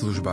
Služba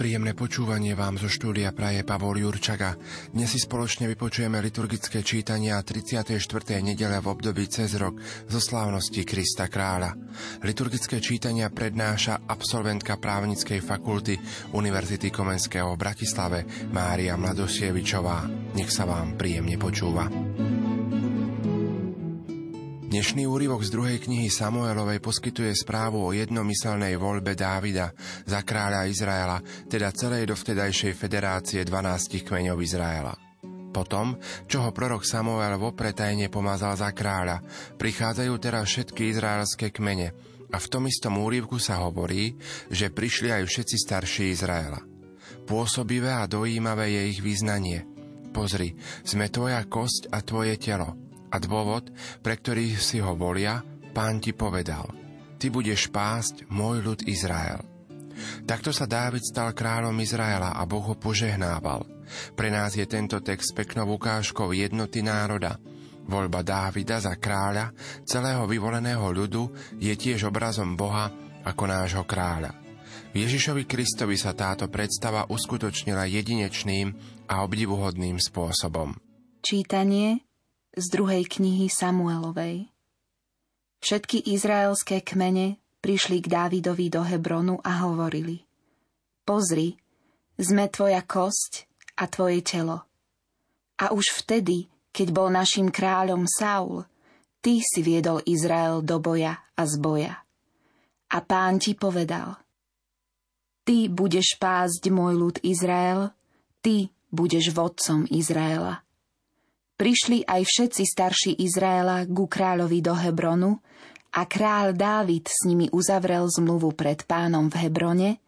Príjemné počúvanie vám zo štúdia praje Pavol Jurčaga. Dnes si spoločne vypočujeme liturgické čítania 34. nedele v období cez rok zo slávnosti Krista Kráľa. Liturgické čítania prednáša absolventka právnickej fakulty Univerzity Komenského v Bratislave Mária Mladosievičová. Nech sa vám príjemne počúva. Dnešný úryvok z druhej knihy Samuelovej poskytuje správu o jednomyselnej voľbe Dávida za kráľa Izraela, teda celej dovtedajšej federácie 12 kmeňov Izraela. Potom, čo ho prorok Samuel vopretajne pomazal za kráľa, prichádzajú teraz všetky izraelské kmene a v tom istom úryvku sa hovorí, že prišli aj všetci starší Izraela. Pôsobivé a dojímavé je ich vyznanie. Pozri, sme tvoja kosť a tvoje telo. A dôvod, pre ktorý si ho volia, Pán ti povedal: ty budeš pásť môj ľud Izrael. Takto sa Dávid stal kráľom Izraela a Boh ho požehnával. Pre nás je tento text peknou ukážkou jednoty národa. Voľba Dávida za kráľa celého vyvoleného ľudu je tiež obrazom Boha ako nášho kráľa. V Ježišovi Kristovi sa táto predstava uskutočnila jedinečným a obdivuhodným spôsobom. Čítanie z druhej knihy Samuelovej. Všetky izraelské kmene prišli k Dávidovi do Hebronu a hovorili: pozri, sme tvoja kosť a tvoje telo. A už vtedy, keď bol našim kráľom Saul, ty si viedol Izrael do boja a z boja. A Pán ti povedal: ty budeš pásť môj ľud Izrael, ty budeš vodcom Izraela. Prišli aj všetci starší Izraela ku kráľovi do Hebronu a kráľ Dávid s nimi uzavrel zmluvu pred Pánom v Hebrone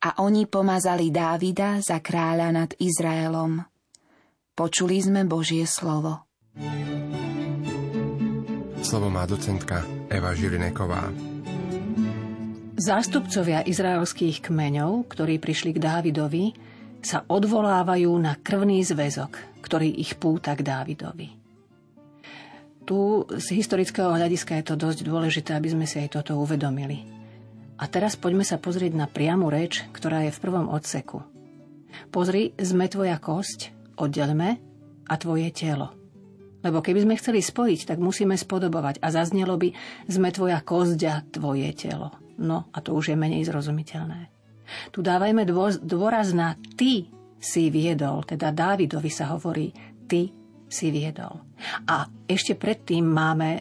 a oni pomazali Dávida za kráľa nad Izraelom. Počuli sme Božie slovo. Slovo má docentka Eva Žilineková. Zástupcovia izraelských kmeňov, ktorí prišli k Dávidovi, sa odvolávajú na krvný zväzok, ktorý ich púta k Dávidovi. Tu z historického hľadiska je to dosť dôležité, aby sme si aj toto uvedomili. A teraz poďme sa pozrieť na priamu reč, ktorá je v prvom odseku. Pozri, sme tvoja kosť, oddelme, a tvoje telo. Lebo keby sme chceli spojiť, tak musíme spodobovať a zaznelo by: sme tvoja kosť a tvoje telo. No a to už je menej zrozumiteľné. Tu dávajme dôraz na ty si viedol, teda Dávidovi sa hovorí: ty si viedol. A ešte predtým máme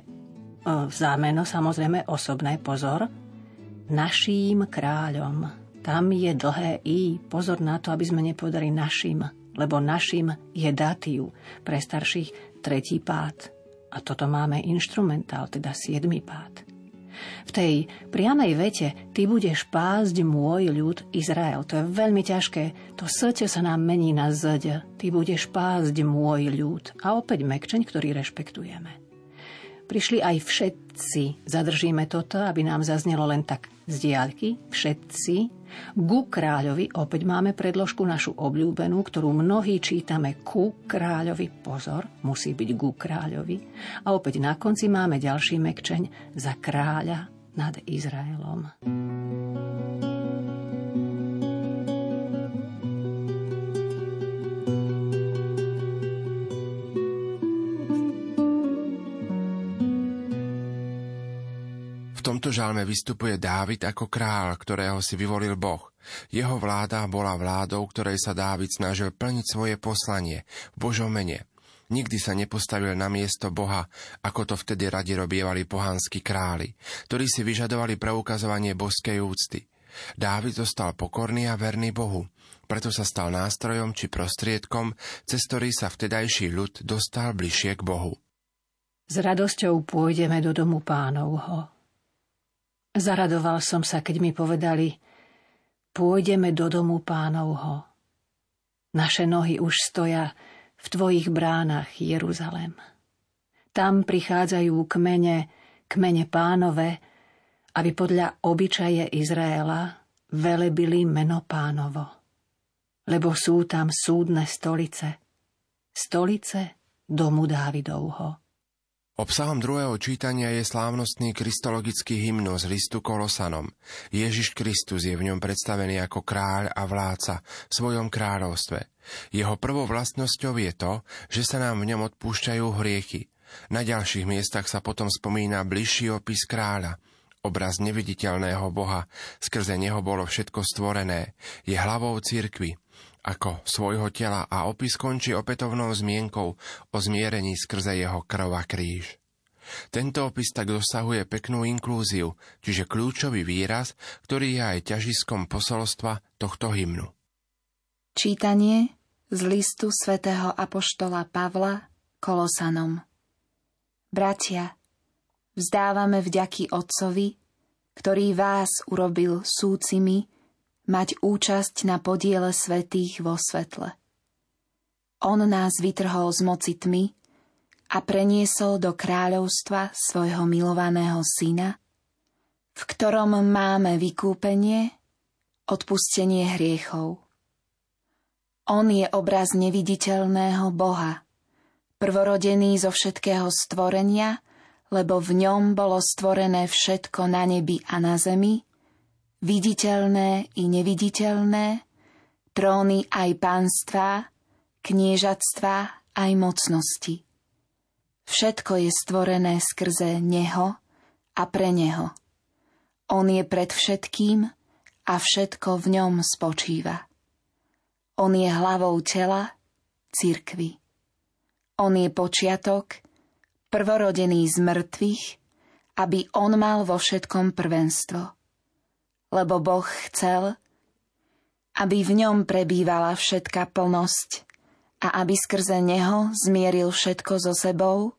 vzámeno, samozrejme, osobné, pozor, naším kráľom. Tam je dlhé i, pozor na to, aby sme nepovedali našim, lebo našim je datív, pre starších tretí pád. A toto máme inštrumentál, teda 7. pád. V tej priamej vete: ty budeš pásť môj ľud Izrael. To je veľmi ťažké. To sť sa nám mení na zď. Ty budeš pásť môj ľud. A opäť mekčeň, ktorý rešpektujeme. Prišli aj všetci. Zadržíme toto, aby nám zaznelo len tak z diaľky. Všetci. Ku kráľovi. Opäť máme predložku našu obľúbenú, ktorú mnohí čítame ku kráľovi. Pozor, musí byť ku kráľovi. A opäť na konci máme ďalší mekčeň: za kráľa nad Izraelom. V tomto žalme vystupuje Dávid ako kráľ, ktorého si vyvolil Boh. Jeho vláda bola vládou, ktorej sa Dávid snažil plniť svoje poslanie v Božom mene. Nikdy sa nepostavil na miesto Boha, ako to vtedy radi robievali pohanskí králi, ktorí si vyžadovali preukazovanie božskej úcty. Dávid zostal pokorný a verný Bohu, preto sa stal nástrojom či prostriedkom, cez ktorý sa vtedajší ľud dostal bližšie k Bohu. S radosťou pôjdeme do domu Pánovho. Zaradoval som sa, keď mi povedali: pôjdeme do domu Pánovho. Naše nohy už stoja v tvojich bránach, Jeruzalem. Tam prichádzajú kmene Pánove, aby podľa obyčaje Izraela velebili meno Pánovo, lebo sú tam súdne stolice, stolice domu Dávidovho. Obsahom druhého čítania je slávnostný kristologický hymnus listu Kolosanom. Ježiš Kristus je v ňom predstavený ako kráľ a vládca v svojom kráľovstve. Jeho prvou vlastnosťou je to, že sa nám v ňom odpúšťajú hriechy. Na ďalších miestach sa potom spomína bližší opis kráľa. Obraz neviditeľného Boha, skrze neho bolo všetko stvorené, je hlavou cirkvi. Ako svojho tela a opis končí opätovnou zmienkou o zmierení skrze jeho krv a kríž. Tento opis tak dosahuje peknú inklúziu, čiže kľúčový výraz, ktorý je aj ťažiskom posolstva tohto hymnu. Čítanie z listu svätého apoštola Pavla Kolosanom. Bratia, vzdávame vďaky Otcovi, ktorý vás urobil súcimi mať účasť na podiele svätých vo svetle. On nás vytrhol z moci tmy a preniesol do kráľovstva svojho milovaného syna, v ktorom máme vykúpenie, odpustenie hriechov. On je obraz neviditeľného Boha, prvorodený zo všetkého stvorenia, lebo v ňom bolo stvorené všetko na nebi a na zemi, viditeľné i neviditeľné, tróny aj pánstvá, kniežatstvá aj mocnosti. Všetko je stvorené skrze neho a pre neho. On je pred všetkým a všetko v ňom spočíva. On je hlavou tela, cirkvi. On je počiatok, prvorodený z mŕtvych, aby on mal vo všetkom prvenstvo. Lebo Boh chcel, aby v ňom prebývala všetká plnosť a aby skrze neho zmieril všetko so sebou,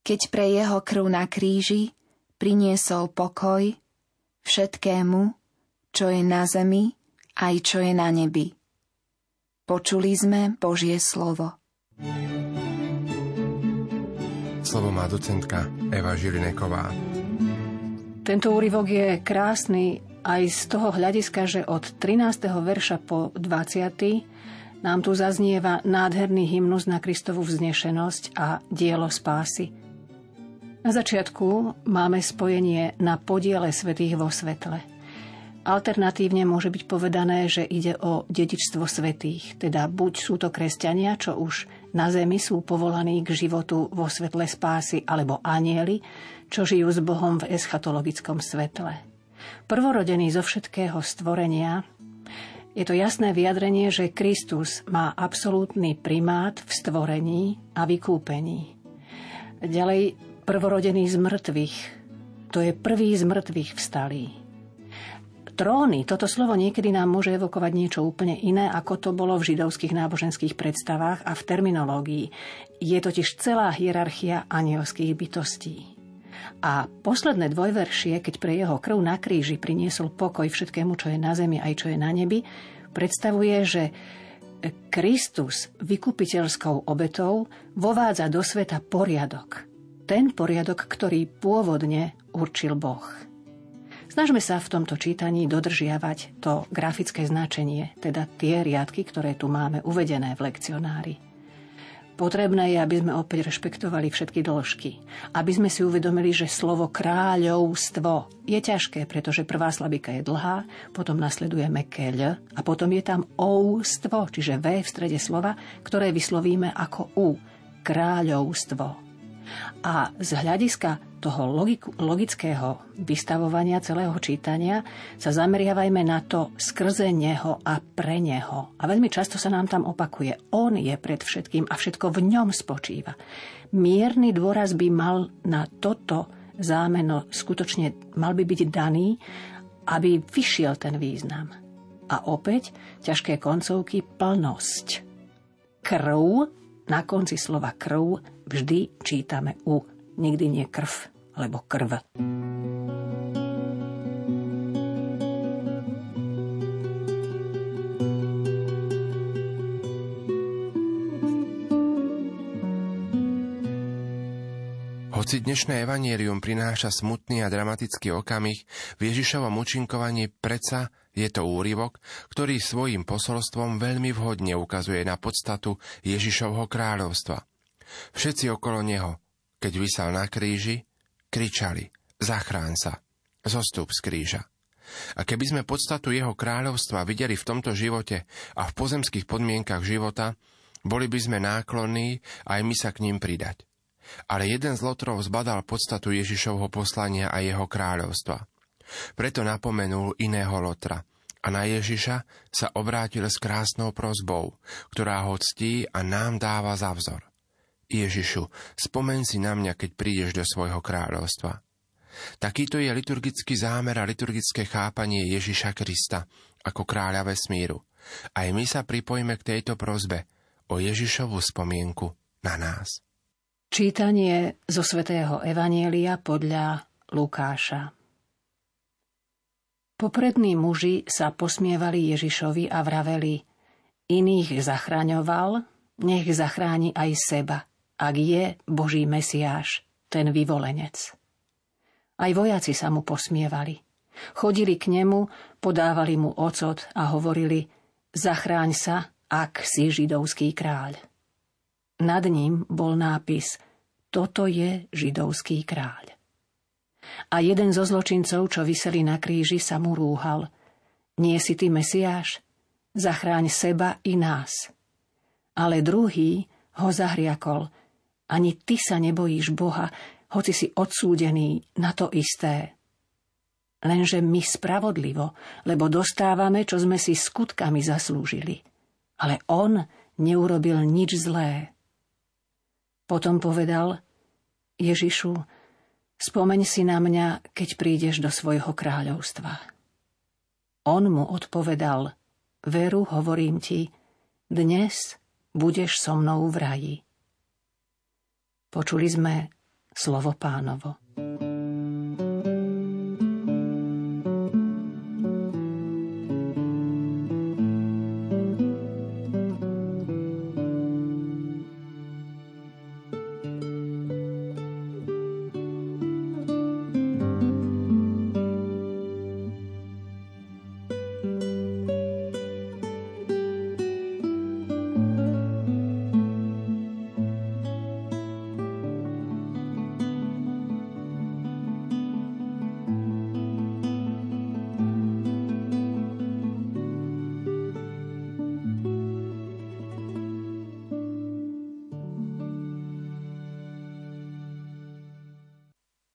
keď pre jeho krv na kríži priniesol pokoj všetkému, čo je na zemi aj čo je na nebi. Počuli sme Božie slovo. Slovo má docentka Eva Žilineková. Tento úryvok je krásny aj z toho hľadiska, že od 13. verša po 20. nám tu zaznieva nádherný hymnus na Kristovu vznešenosť a dielo spásy. Na začiatku máme spojenie na podiele svätých vo svetle. Alternatívne môže byť povedané, že ide o dedičstvo svätých, teda buď sú to kresťania, čo už na zemi sú povolaní k životu vo svetle spásy, alebo anjeli, čo žijú s Bohom v eschatologickom svetle. Prvorodený zo všetkého stvorenia, je to jasné vyjadrenie, že Kristus má absolútny primát v stvorení a vykúpení. Ďalej, prvorodený z mŕtvych, to je prvý z mŕtvych vstalý. Tróny, toto slovo niekedy nám môže evokovať niečo úplne iné, ako to bolo v židovských náboženských predstavách a v terminológii. Je totiž celá hierarchia anjelských bytostí. A posledné dvojveršie, keď pre jeho krv na kríži priniesol pokoj všetkému, čo je na zemi aj čo je na nebi, predstavuje, že Kristus vykupiteľskou obetou vovádza do sveta poriadok. Ten poriadok, ktorý pôvodne určil Boh. Snažme sa v tomto čítaní dodržiavať to grafické značenie, teda tie riadky, ktoré tu máme uvedené v lekcionári. Potrebné je, aby sme opäť rešpektovali všetky dĺžky. Aby sme si uvedomili, že slovo kráľovstvo je ťažké, pretože prvá slabika je dlhá, potom nasleduje mäkké L a potom je tam ovstvo, čiže V v strede slova, ktoré vyslovíme ako U. Kráľovstvo. A z hľadiska toho logického vystavovania celého čítania sa zameriavajme na to skrze neho a pre neho. A veľmi často sa nám tam opakuje, on je pred všetkým a všetko v ňom spočíva. Mierny dôraz by mal na toto zámeno skutočne mal by byť daný, aby vyšiel ten význam. A opäť ťažké koncovky plnosť. Krv, na konci slova krv vždy čítame u, nikdy nie krv, alebo krv. Hoci dnešné evanjelium prináša smutný a dramatický okamih, v Ježišovom účinkovaní predsa je to úryvok, ktorý svojím posolstvom veľmi vhodne ukazuje na podstatu Ježišovho kráľovstva. Všetci okolo neho, keď visel na kríži, kričali: "Zachráň sa, zostup z kríža." A keby sme podstatu jeho kráľovstva videli v tomto živote a v pozemských podmienkach života, boli by sme náklonní aj my sa k ním pridať. Ale jeden z lotrov zbadal podstatu Ježišovho poslania a jeho kráľovstva. Preto napomenul iného lotra a na Ježiša sa obrátil s krásnou prosbou, ktorá ho ctí a nám dáva za vzor: "Ježišu, spomeň si na mňa, keď prídeš do svojho kráľovstva." Takýto je liturgický zámer a liturgické chápanie Ježiša Krista ako kráľa vesmíru. Aj my sa pripojme k tejto prosbe o Ježišovu spomienku na nás. Čítanie zo svätého Evanjelia podľa Lukáša. Poprední muži sa posmievali Ježišovi a vraveli: "Iných zachraňoval, nech zachráni aj seba, ak je Boží Mesiáš, ten vyvolenec." Aj vojaci sa mu posmievali. Chodili k nemu, podávali mu ocot a hovorili: "Zachráň sa, ak si židovský kráľ." Nad ním bol nápis: "Toto je židovský kráľ." A jeden zo zločincov, čo viseli na kríži, sa mu rúhal: "Nie si ty Mesiáš? Zachráň seba i nás." Ale druhý ho zahriakol: "Ani ty sa nebojíš Boha, hoci si odsúdený na to isté." Lenže my spravodlivo, lebo dostávame, čo sme si skutkami zaslúžili. Ale on neurobil nič zlé. Potom povedal: "Ježišu, spomeň si na mňa, keď prídeš do svojho kráľovstva." On mu odpovedal: "Veru, hovorím ti, dnes budeš so mnou v raji." Počuli sme slovo Pánovo.